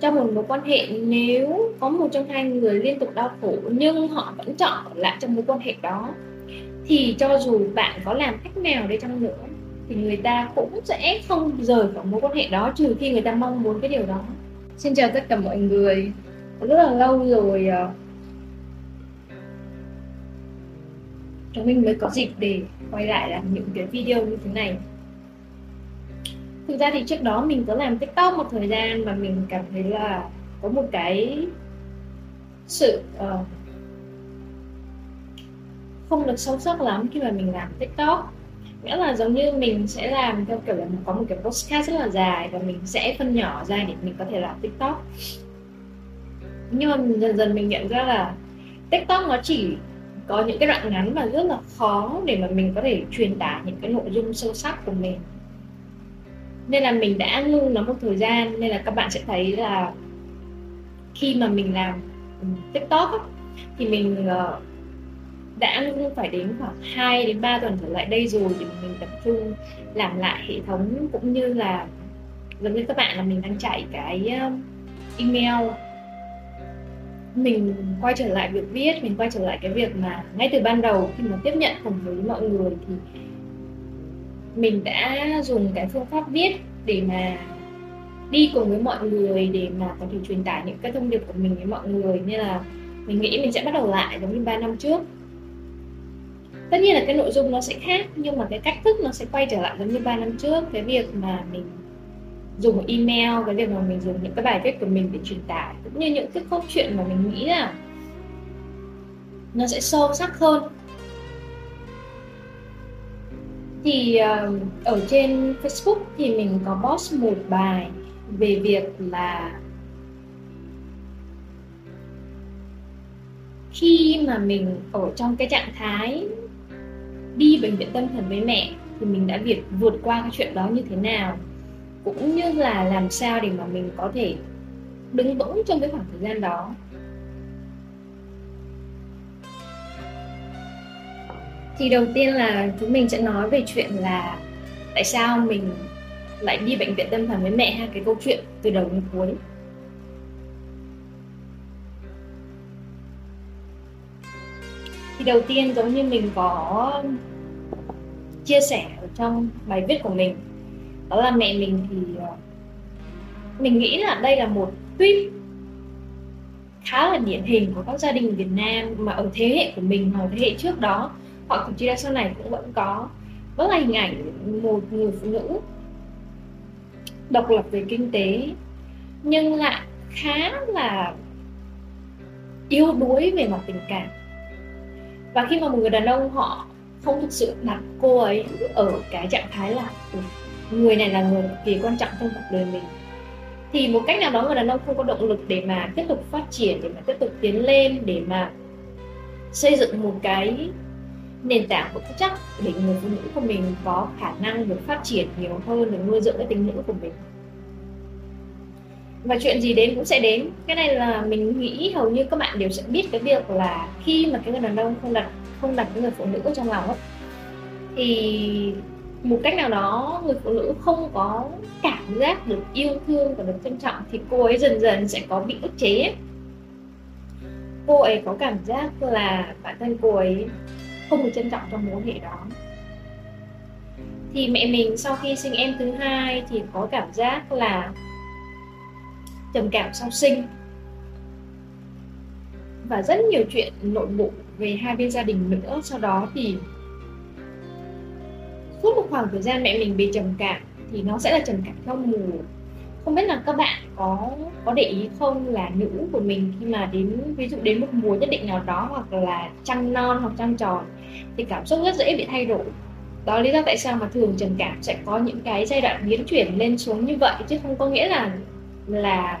Trong một mối quan hệ, nếu có một trong hai người liên tục đau khổ nhưng họ vẫn chọn ở lại trong mối quan hệ đó, thì cho dù bạn có làm cách nào đi chăng nữa thì người ta cũng sẽ không rời khỏi mối quan hệ đó, trừ khi người ta mong muốn cái điều đó. Xin chào tất cả mọi người. Rất là lâu rồi chúng mình mới có dịp để quay lại làm những cái video như thế này. Thực ra thì trước đó mình có làm TikTok một thời gian và mình cảm thấy là có một cái sự không được sâu sắc lắm khi mà mình làm TikTok. Nghĩa là giống như mình sẽ làm theo kiểu là có một cái podcast rất là dài và mình sẽ phân nhỏ ra để mình có thể làm TikTok. Nhưng mà dần dần mình nhận ra là TikTok nó chỉ có những cái đoạn ngắn và rất là khó để mà mình có thể truyền tải những cái nội dung sâu sắc của mình. Nên là mình đã ngưng nó một thời gian. Nên là các bạn sẽ thấy là khi mà mình làm TikTok ấy, thì mình đã ngưng phải đến khoảng 2 đến 3 tuần trở lại đây rồi thì mình tập trung làm lại hệ thống, cũng như là giống như các bạn là mình đang chạy cái email. Mình quay trở lại việc viết, mình quay trở lại cái việc mà ngay từ ban đầu khi mà tiếp nhận cùng với mọi người thì mình đã dùng cái phương pháp viết để mà đi cùng với mọi người, để mà có thể truyền tải những cái thông điệp của mình với mọi người. Nên là mình nghĩ mình sẽ bắt đầu lại giống như 3 năm trước. Tất nhiên là cái nội dung nó sẽ khác, nhưng mà cái cách thức nó sẽ quay trở lại giống như 3 năm trước. Cái việc mà mình dùng email, cái việc mà mình dùng những cái bài viết của mình để truyền tải, cũng như những cái câu chuyện mà mình nghĩ là nó sẽ sâu sắc hơn. Thì ở trên Facebook thì mình có post một bài về việc là khi mà mình ở trong cái trạng thái đi bệnh viện tâm thần với mẹ thì mình đã vượt qua cái chuyện đó như thế nào, cũng như là làm sao để mà mình có thể đứng vững trong cái khoảng thời gian đó. Thì đầu tiên là chúng mình sẽ nói về chuyện là tại sao mình lại đi bệnh viện tâm thần với mẹ ha, cái câu chuyện từ đầu đến cuối. Thì đầu tiên giống như mình có chia sẻ ở trong bài viết của mình, đó là mẹ mình thì mình nghĩ là đây là một tweet khá là điển hình của các gia đình Việt Nam mà ở thế hệ của mình hoặc thế hệ trước đó, họ thậm chí là sau này cũng vẫn có. Đó là hình ảnh một người phụ nữ độc lập về kinh tế nhưng lại khá là yếu đuối về mặt tình cảm. Và khi mà một người đàn ông họ không thực sự đặt cô ấy ở cái trạng thái là người này là người cực kỳ quan trọng trong cuộc đời mình, thì một cách nào đó người đàn ông không có động lực để mà tiếp tục phát triển, để mà tiếp tục tiến lên, để mà xây dựng một cái nền tảng vững chắc để người phụ nữ của mình có khả năng được phát triển nhiều hơn, để nuôi dưỡng cái tính nữ của mình. Và chuyện gì đến cũng sẽ đến. Cái này là mình nghĩ hầu như các bạn đều sẽ biết cái việc là khi mà cái người đàn ông không đặt cái người phụ nữ trong lòng ấy, thì một cách nào đó người phụ nữ không có cảm giác được yêu thương và được trân trọng thì cô ấy dần dần sẽ có bị ức chế ấy. Cô ấy có cảm giác là bản thân cô ấy không được trân trọng trong mối quan hệ đó. Thì mẹ mình sau khi sinh em thứ hai thì có cảm giác là trầm cảm sau sinh, và rất nhiều chuyện nội bộ về hai bên gia đình nữa. Sau đó thì suốt một khoảng thời gian mẹ mình bị trầm cảm, thì nó sẽ là trầm cảm theo mùa. Không biết là các bạn có để ý không là nữ của mình khi mà ví dụ đến một mùa nhất định nào đó, hoặc là trăng non hoặc trăng tròn, thì cảm xúc rất dễ bị thay đổi. Đó lý do tại sao mà thường trầm cảm sẽ có những cái giai đoạn biến chuyển lên xuống như vậy, chứ không có nghĩa là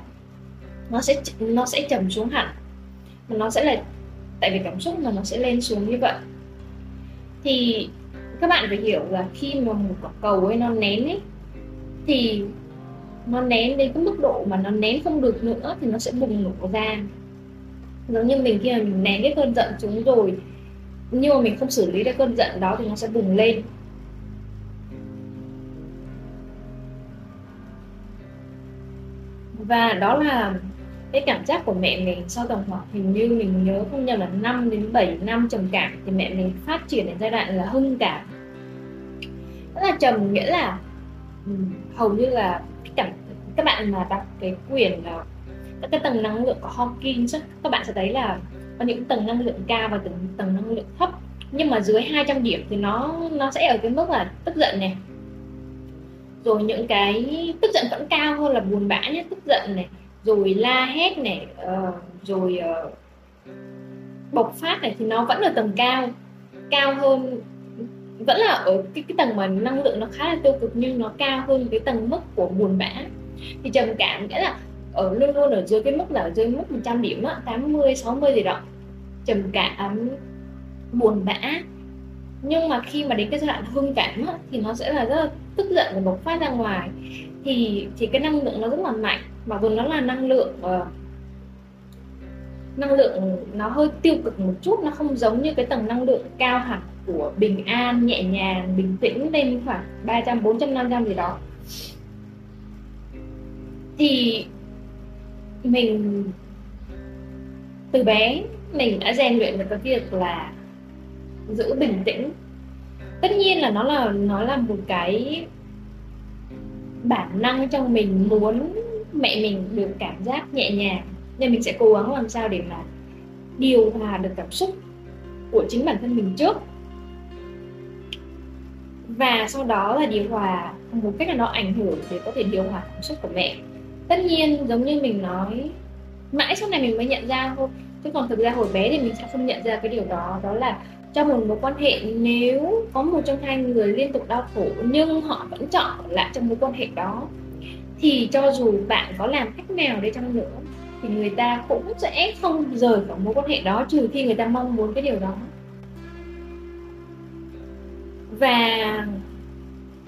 nó sẽ trầm xuống hẳn, mà nó sẽ là tại vì cảm xúc mà nó sẽ lên xuống như vậy. Thì các bạn phải hiểu là khi mà một quả cầu ấy nó nén ấy, thì nó nén đến cái mức độ mà nó nén không được nữa thì nó sẽ bùng nổ ra. Giống như mình khi mà mình nén cái cơn giận xuống rồi nhưng mà mình không xử lý cái cơn giận đó thì nó sẽ bùng lên. Và đó là cái cảm giác của mẹ mình sau tầm khoảng, hình như mình nhớ không nhầm là 5 đến 7 năm trầm cảm thì mẹ mình phát triển đến giai đoạn là hưng cảm. Đó là trầm nghĩa là hầu như là các bạn mà đọc cái quyển là các cái tầng năng lượng của Hawking, các bạn sẽ thấy là có những tầng năng lượng cao và tầng năng lượng thấp, nhưng mà dưới 200 điểm thì nó sẽ ở cái mức là tức giận này, rồi những cái tức giận vẫn cao hơn là buồn bã nhé, tức giận này, rồi la hét này, rồi bộc phát này, thì nó vẫn ở tầng cao hơn, vẫn là ở cái tầng mà năng lượng nó khá là tiêu cực nhưng nó cao hơn cái tầng mức của buồn bã. Thì trầm cảm nghĩa là ở luôn luôn ở dưới cái mức là ở dưới mức 100 điểm á, 80, 60 gì đó, trầm cảm buồn bã. Nhưng mà khi mà đến cái giai đoạn hưng cảm á, thì nó sẽ là rất là tức giận và bộc phát ra ngoài, thì cái năng lượng nó rất là mạnh, mặc dù nó là năng lượng nó hơi tiêu cực một chút, nó không giống như cái tầng năng lượng cao hẳn của bình an, nhẹ nhàng, bình tĩnh lên khoảng 300, 400, 500 gì đó. Thì mình từ bé mình đã rèn luyện được cái việc là giữ bình tĩnh. Tất nhiên là nó là một cái bản năng trong mình, muốn mẹ mình được cảm giác nhẹ nhàng, nên mình sẽ cố gắng làm sao để mà điều hòa được cảm xúc của chính bản thân mình trước, và sau đó là điều hòa một cách là nó ảnh hưởng để có thể điều hòa cảm xúc của mẹ. Tất nhiên giống như mình nói, mãi sau này mình mới nhận ra thôi, chứ còn thực ra hồi bé thì mình sẽ không nhận ra cái điều đó. Đó là trong một mối quan hệ, nếu có một trong hai người liên tục đau khổ nhưng họ vẫn chọn ở lại trong mối quan hệ đó, thì cho dù bạn có làm cách nào đi chăng nữa thì người ta cũng sẽ không rời khỏi mối quan hệ đó, trừ khi người ta mong muốn cái điều đó. Và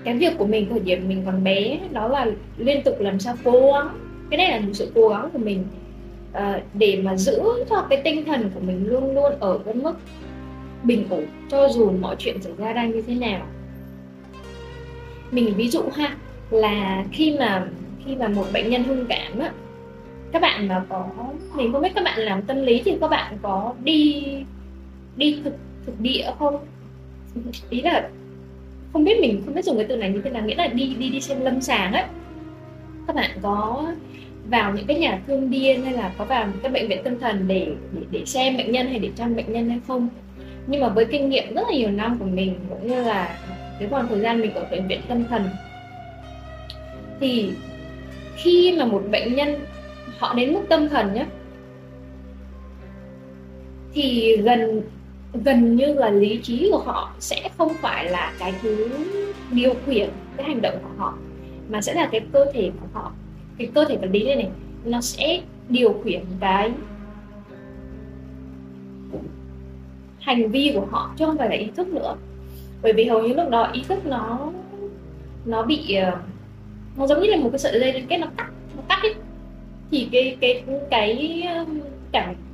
cái việc của mình thời điểm mình còn bé đó là liên tục làm sao cố gắng, cái này là một sự cố gắng của mình để mà giữ cho cái tinh thần của mình luôn luôn ở cái mức bình ổn cho dù mọi chuyện xảy ra đang như thế nào. Mình ví dụ ha, là khi mà một bệnh nhân hưng cảm á, các bạn mà có, mình không biết các bạn làm tâm lý thì các bạn có đi thực địa không, ý là không biết, mình không biết dùng cái từ này như thế nào, nghĩa là đi xem lâm sàng ấy. Các bạn có vào những cái nhà thương điên hay là có vào các bệnh viện tâm thần để xem bệnh nhân hay để chăm bệnh nhân hay không? Nhưng mà với kinh nghiệm rất là nhiều năm của mình, cũng như là cái khoảng thời gian mình ở bệnh viện tâm thần, thì khi mà một bệnh nhân họ đến mức tâm thần nhé, thì gần như là lý trí của họ sẽ không phải là cái thứ điều khiển cái hành động của họ, mà sẽ là cái cơ thể của họ, cái cơ thể vật lý này nó sẽ điều khiển cái hành vi của họ, chứ không phải là ý thức nữa. Bởi vì hầu như lúc đó ý thức nó bị, nó giống như là một cái sợi dây liên kết, nó cắt ấy, thì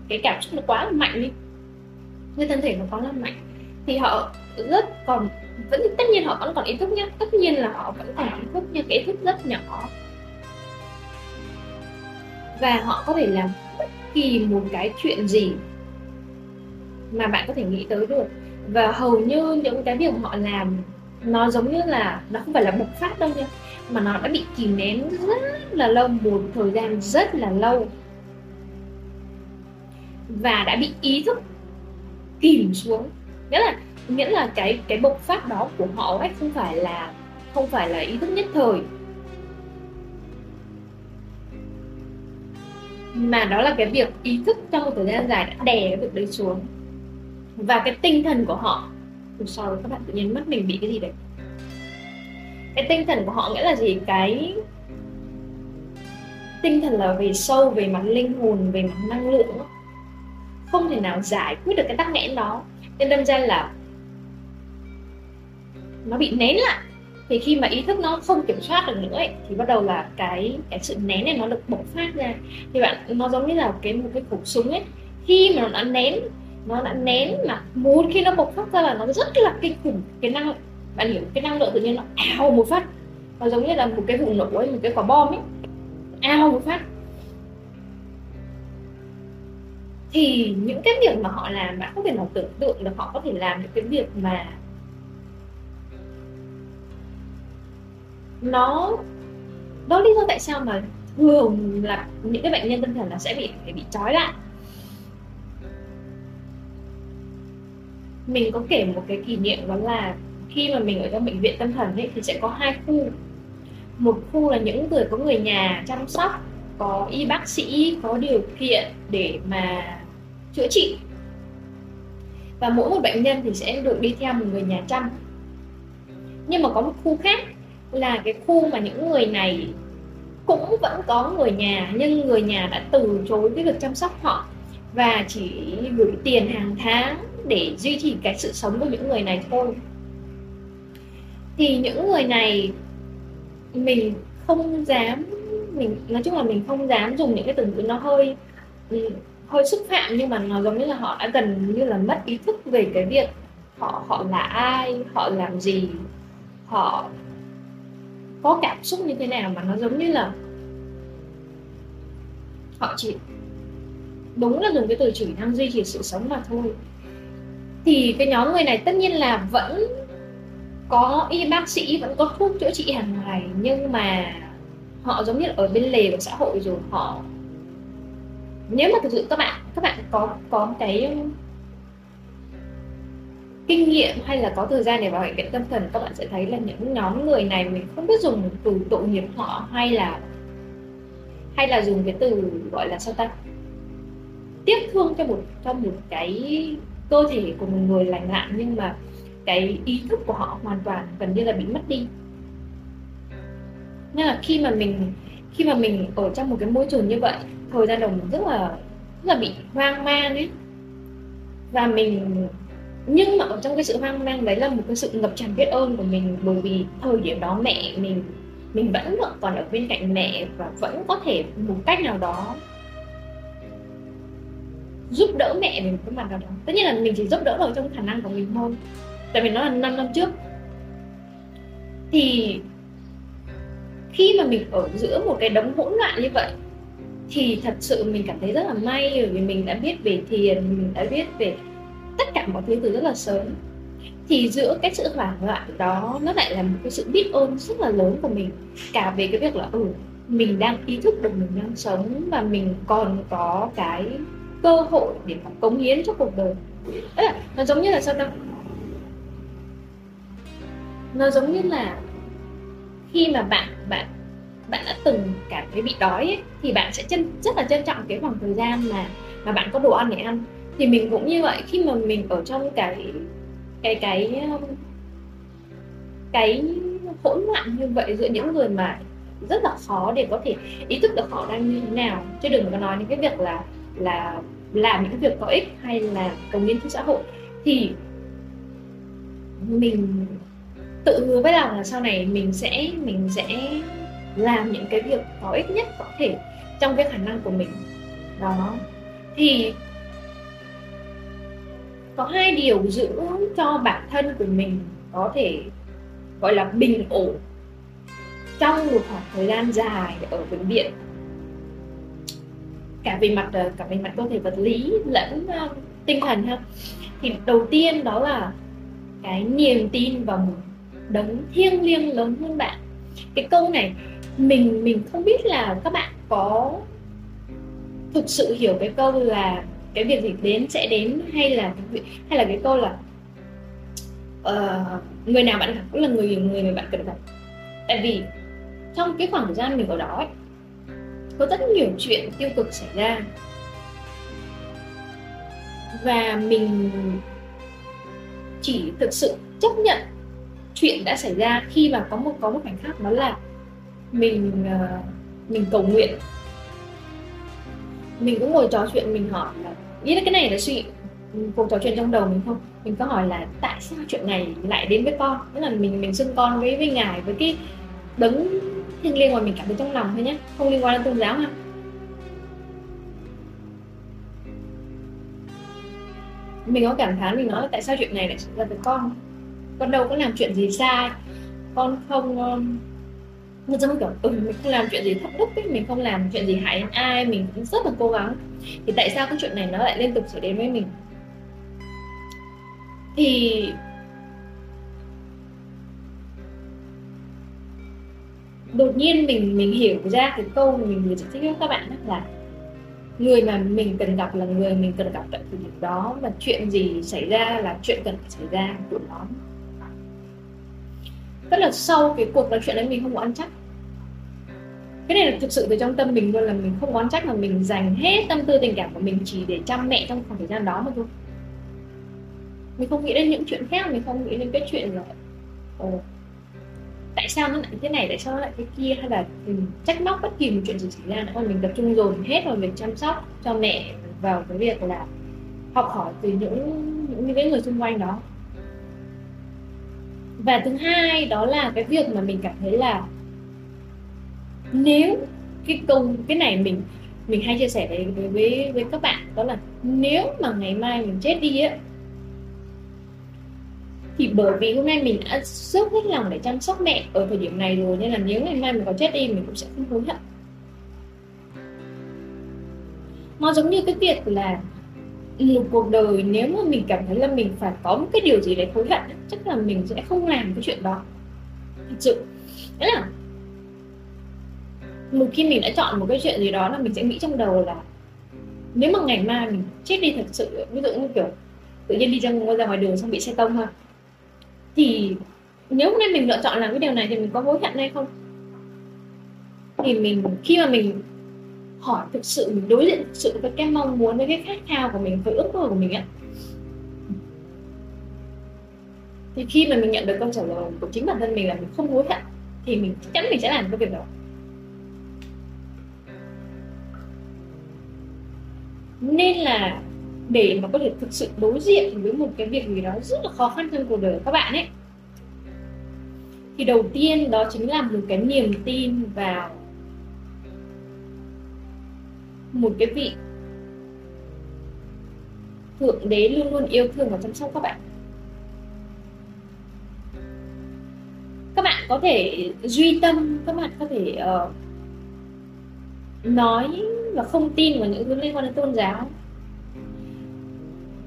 cái cảm xúc nó quá là mạnh đi, như thân thể nó quá là mạnh, thì họ rất còn, vẫn tất nhiên họ vẫn còn ý thức nhé, tất nhiên là họ vẫn còn ý thức, nhưng cái ý thức rất nhỏ, và họ có thể làm bất kỳ một cái chuyện gì mà bạn có thể nghĩ tới được. Và hầu như những cái việc họ làm nó giống như là nó không phải là bộc phát đâu nha, mà nó đã bị kìm nén rất là lâu, một thời gian rất là lâu, và đã bị ý thức kìm xuống. Nghĩa là cái bộc phát đó của họ ấy không phải là ý thức nhất thời, mà đó là cái việc ý thức trong một thời gian dài đã đè cái việc đấy xuống. Và cái tinh thần của họ, sorry các bạn, tự nhiên mất mình bị cái gì đấy. Cái tinh thần của họ nghĩa là gì? Cái tinh thần là về sâu, về mặt linh hồn, về mặt năng lượng, không thể nào giải quyết được cái tắc nghẽn đó, nên đâm ra là nó bị nén lại. Thì khi mà ý thức nó không kiểm soát được nữa ấy, thì bắt đầu là cái sự nén này nó được bộc phát ra. Thì bạn, nó giống như là một cái khẩu súng ấy, khi mà nó đã nén mà muốn, khi nó bộc phát ra là nó rất là kinh khủng. Cái năng, bạn hiểu, cái năng lượng tự nhiên nó ào một phát, nó giống như là một cái vụ nổ ấy, một cái quả bom ấy, ào một phát thì những cái việc mà họ làm bạn không thể nào tưởng tượng là họ có thể làm những cái việc mà nó lý do tại sao mà thường là những cái bệnh nhân tâm thần nó sẽ bị trói lại. Mình có kể một cái kỷ niệm, đó là khi mà mình ở trong bệnh viện tâm thần ấy, thì sẽ có hai khu. Một khu là những người có người nhà chăm sóc, có y bác sĩ, có điều kiện để mà chữa trị, và mỗi một bệnh nhân thì sẽ được đi theo một người nhà chăm. Nhưng mà có một khu khác là cái khu mà những người này cũng vẫn có người nhà, nhưng người nhà đã từ chối cái việc chăm sóc họ và chỉ gửi tiền hàng tháng để duy trì cái sự sống của những người này thôi. Thì những người này mình không dám, nói chung là mình không dám dùng những cái từ ngữ nó hơi xúc phạm, nhưng mà nó giống như là họ đã gần như là mất ý thức về cái việc họ là ai, họ làm gì, họ có cảm xúc như thế nào, mà nó giống như là họ chỉ đúng là dùng cái từ chỉ năng duy trì sự sống mà thôi. Thì cái nhóm người này tất nhiên là vẫn có y bác sĩ, vẫn có thuốc chữa trị hàng ngày, nhưng mà họ giống như là ở bên lề của xã hội rồi. Họ nếu mà thực sự các bạn có cái kinh nghiệm hay là có thời gian để vào bệnh viện tâm thần, các bạn sẽ thấy là những nhóm người này, mình không biết dùng từ tội nghiệp họ hay là dùng cái từ gọi là sao ta, tiếc thương cho một cái cơ thể của một người lành lặn, nhưng mà cái ý thức của họ hoàn toàn gần như là bị mất đi. Nên là khi mà mình ở trong một cái môi trường như vậy, thời gian đầu mình rất là bị hoang mang ấy, và nhưng mà ở trong cái sự hoang mang đấy là một cái sự ngập tràn biết ơn của mình, bởi vì thời điểm đó mẹ mình vẫn còn ở bên cạnh mẹ và vẫn có thể một cách nào đó giúp đỡ mẹ mình một cái mặt nào đó. Tất nhiên là mình chỉ giúp đỡ được trong khả năng của mình thôi, tại vì nó là 5 năm trước. Thì khi mà mình ở giữa một cái đống hỗn loạn như vậy thì thật sự mình cảm thấy rất là may, bởi vì mình đã biết về thiền, mình đã biết về tất cả mọi thứ từ rất là sớm. Thì giữa cái sự hoảng loạn đó, nó lại là một cái sự biết ơn rất là lớn của mình, cả về cái việc là mình đang ý thức được mình đang sống và mình còn có cái cơ hội để mà cống hiến cho cuộc đời. Nó giống như là sao ta? Nó giống như là khi mà bạn đã từng cảm thấy bị đói ấy, thì bạn sẽ rất là trân trọng cái khoảng thời gian mà bạn có đồ ăn để ăn. Thì mình cũng như vậy, khi mà mình ở trong cái hỗn loạn như vậy giữa những người mà rất là khó để có thể ý thức được họ đang như thế nào, chứ đừng có nói đến cái việc là làm những cái việc có ích hay là cống hiến cho xã hội. Thì mình tự hứa với lòng là sau này mình sẽ làm những cái việc có ích nhất có thể trong cái khả năng của mình đó. Thì có hai điều giữ cho bản thân của mình có thể gọi là bình ổn trong một khoảng thời gian dài ở bệnh viện, cả về mặt cơ thể vật lý lẫn tinh thần ha. Thì đầu tiên đó là cái niềm tin vào một đấng thiêng liêng lớn hơn bạn. Cái câu này mình không biết là các bạn có thực sự hiểu cái câu là cái việc gì đến sẽ đến, hay là cái câu là người nào bạn gặp cũng là người mà bạn cần gặp. Tại vì trong cái khoảng thời gian mình ở đó ấy, có rất nhiều chuyện tiêu cực xảy ra, và mình chỉ thực sự chấp nhận chuyện đã xảy ra khi mà có một khoảnh khắc, đó là mình cầu nguyện. Mình cũng ngồi trò chuyện, mình hỏi là nghĩ là cái này là suy cuộc trò chuyện trong đầu mình không, mình có hỏi là tại sao chuyện này lại đến với con. Tức là mình xưng con với ngài, với cái đấng thiêng liêng mà mình cảm thấy trong lòng thôi nhé, không liên quan đến tôn giáo ha. Mình có cảm thán, mình nói là tại sao chuyện này lại xảy ra với con đâu có làm chuyện gì sai, con không Người dân kiểu mình không làm chuyện gì thất đức ấy, mình không làm chuyện gì hại đến ai, mình cũng rất là cố gắng. Thì tại sao cái chuyện này nó lại liên tục xảy đến với mình? Thì đột nhiên mình hiểu ra cái câu mà mình vừa giải thích với các bạn là người mà mình cần gặp là người mình cần gặp tại thời điểm đó, và chuyện gì xảy ra là chuyện cần phải xảy ra của nó. Tức là sau cái cuộc nói chuyện đấy mình không có oán trách. Cái này là thực sự từ trong tâm mình luôn, là mình không có oán trách, mà mình dành hết tâm tư tình cảm của mình chỉ để chăm mẹ trong khoảng thời gian đó mà thôi. Mình không nghĩ đến những chuyện khác, mình không nghĩ đến cái chuyện là tại sao nó lại thế này, tại sao nó lại thế kia, hay là mình trách móc bất kỳ một chuyện gì xảy ra nữa. Mình tập trung dồn hết vào việc chăm sóc cho mẹ, vào cái việc là học hỏi từ những người xung quanh đó. Và thứ hai đó là cái việc mà mình cảm thấy là nếu cái này mình hay chia sẻ với các bạn, đó là nếu mà ngày mai mình chết đi ấy, thì bởi vì hôm nay mình đã dốc hết lòng để chăm sóc mẹ ở thời điểm này rồi, nên là nếu ngày mai mình có chết đi mình cũng sẽ không hối hận. Nó giống như cái việc là một cuộc đời nếu mà mình cảm thấy là mình phải có một cái điều gì đấy hối hận, chắc là mình sẽ không làm cái chuyện đó. Thật sự nghĩa là một khi mình đã chọn một cái chuyện gì đó là mình sẽ nghĩ trong đầu là nếu mà ngày mai mình chết đi thật sự, ví dụ như kiểu tự nhiên đi ra ngoài đường xong bị xe tông thôi, thì nếu hôm nay mình lựa chọn làm cái điều này thì mình có hối hận hay không? Thì khi mà mình hỏi thực sự, mình đối diện thực sự với cái mong muốn, với cái khát khao của mình, với ước mơ của mình ấy, thì khi mà mình nhận được câu trả lời của chính bản thân mình là mình không hối hận, thì mình chắc chắn mình sẽ làm cái việc đó. Nên là để mà có thể thực sự đối diện với một cái việc gì đó rất là khó khăn trong cuộc đời của các bạn ấy, thì đầu tiên đó chính là một cái niềm tin vào một cái vị Thượng Đế luôn luôn yêu thương và chăm sóc các bạn. Các bạn có thể duy tâm, các bạn có thể nói và không tin vào những thứ liên quan đến tôn giáo,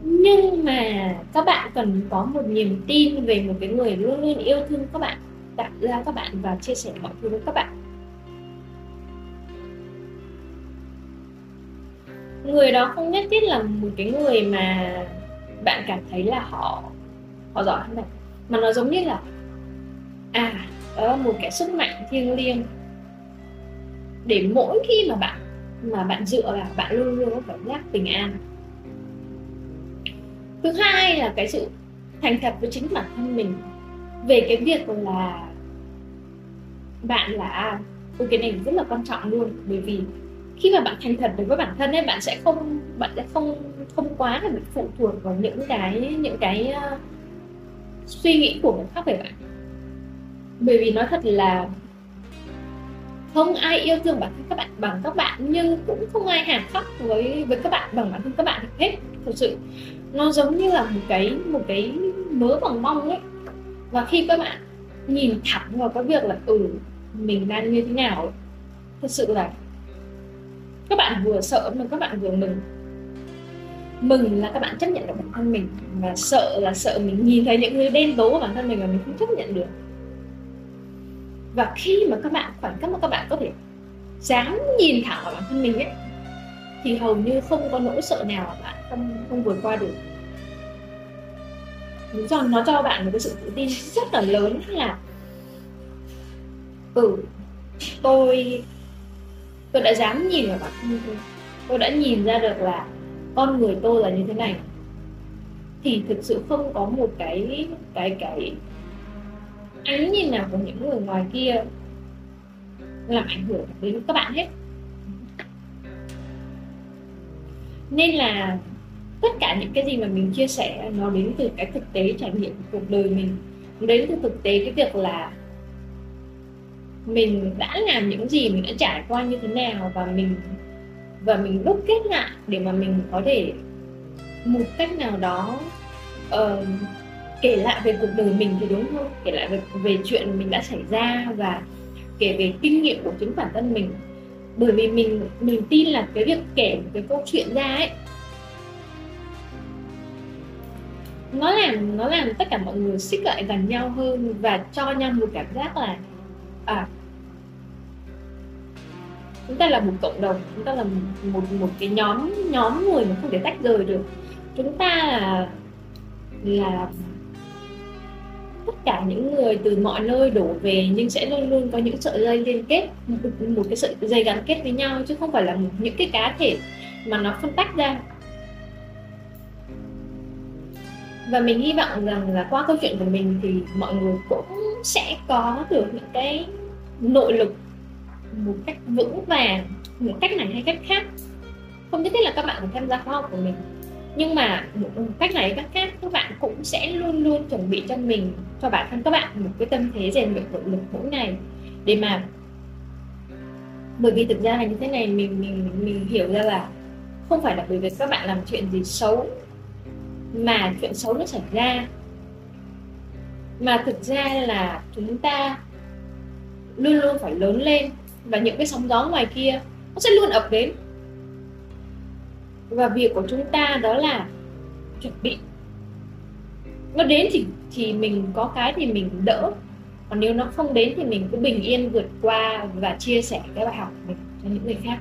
nhưng mà các bạn cần có một niềm tin về một cái người luôn luôn yêu thương các bạn, tạo ra các bạn và chia sẻ mọi thứ với các bạn. Người đó không nhất thiết là một cái người mà bạn cảm thấy là họ giỏi hơn bạn, mà nó giống như là một cái sức mạnh thiêng liêng để mỗi khi mà bạn dựa vào, bạn luôn luôn có cảm giác bình an. Thứ hai là cái sự thành thật với chính bản thân mình về cái việc là bạn là ai. Cái này rất là quan trọng luôn, bởi vì khi mà bạn thành thật với bản thân ấy, bạn sẽ không quá là bị phụ thuộc vào những cái suy nghĩ của người khác về bạn. Bởi vì nói thật là không ai yêu thương bản thân các bạn bằng các bạn, nhưng cũng không ai hàm khắc với các bạn bằng bản thân các bạn hết. Thật sự nó giống như là một cái mớ bằng mong ấy, và khi các bạn nhìn thẳng vào cái việc là mình đang như thế nào ấy, thật sự là các bạn vừa sợ mà các bạn vừa mừng là các bạn chấp nhận được bản thân mình, và sợ là sợ mình nhìn thấy những thứ đen tối của bản thân mình mà mình không chấp nhận được. Và khi mà các bạn có thể dám nhìn thẳng vào bản thân mình ấy, thì hầu như không có nỗi sợ nào bạn không vượt qua được. Lý do nó cho bạn một cái sự tự tin rất là lớn là tôi đã dám nhìn vào bản thân tôi. Tôi đã nhìn ra được là con người tôi là như thế này. Thì thực sự không có một cái ánh nhìn nào của những người ngoài kia làm ảnh hưởng đến các bạn hết. Nên là tất cả những cái gì mà mình chia sẻ nó đến từ cái thực tế trải nghiệm của cuộc đời mình, đến từ thực tế cái việc là mình đã làm những gì, mình đã trải qua như thế nào, và mình đúc kết lại để mà mình có thể một cách nào đó kể lại về cuộc đời mình thì đúng hơn, kể lại về chuyện mình đã xảy ra, và kể về kinh nghiệm của chính bản thân mình. Bởi vì mình tin là cái việc kể một cái câu chuyện ra ấy, nó làm tất cả mọi người xích lại gần nhau hơn và cho nhau một cảm giác là chúng ta là một cộng đồng, chúng ta là một cái nhóm người mà không thể tách rời được. Chúng ta là tất cả những người từ mọi nơi đổ về, nhưng sẽ luôn luôn có những sợi dây liên kết, một cái sợi dây gắn kết với nhau, chứ không phải là những cái cá thể mà nó phân tách ra. Và mình hy vọng rằng là qua câu chuyện của mình thì mọi người cũng sẽ có được những cái nội lực một cách vững vàng, một cách này hay cách khác. Không nhất thiết là các bạn phải tham gia khóa học của mình, nhưng mà một cách này hay cách khác, các bạn cũng sẽ luôn luôn chuẩn bị cho mình, cho bản thân các bạn một cái tâm thế rèn luyện nội lực mỗi ngày. Để mà bởi vì thực ra là như thế này, mình hiểu ra là không phải là bởi vì các bạn làm chuyện gì xấu mà chuyện xấu nó xảy ra, mà thực ra là chúng ta luôn luôn phải lớn lên và những cái sóng gió ngoài kia nó sẽ luôn ập đến. Và việc của chúng ta đó là chuẩn bị. Nó đến thì mình có cái thì mình đỡ, còn nếu nó không đến thì mình cứ bình yên vượt qua và chia sẻ cái bài học của mình cho những người khác.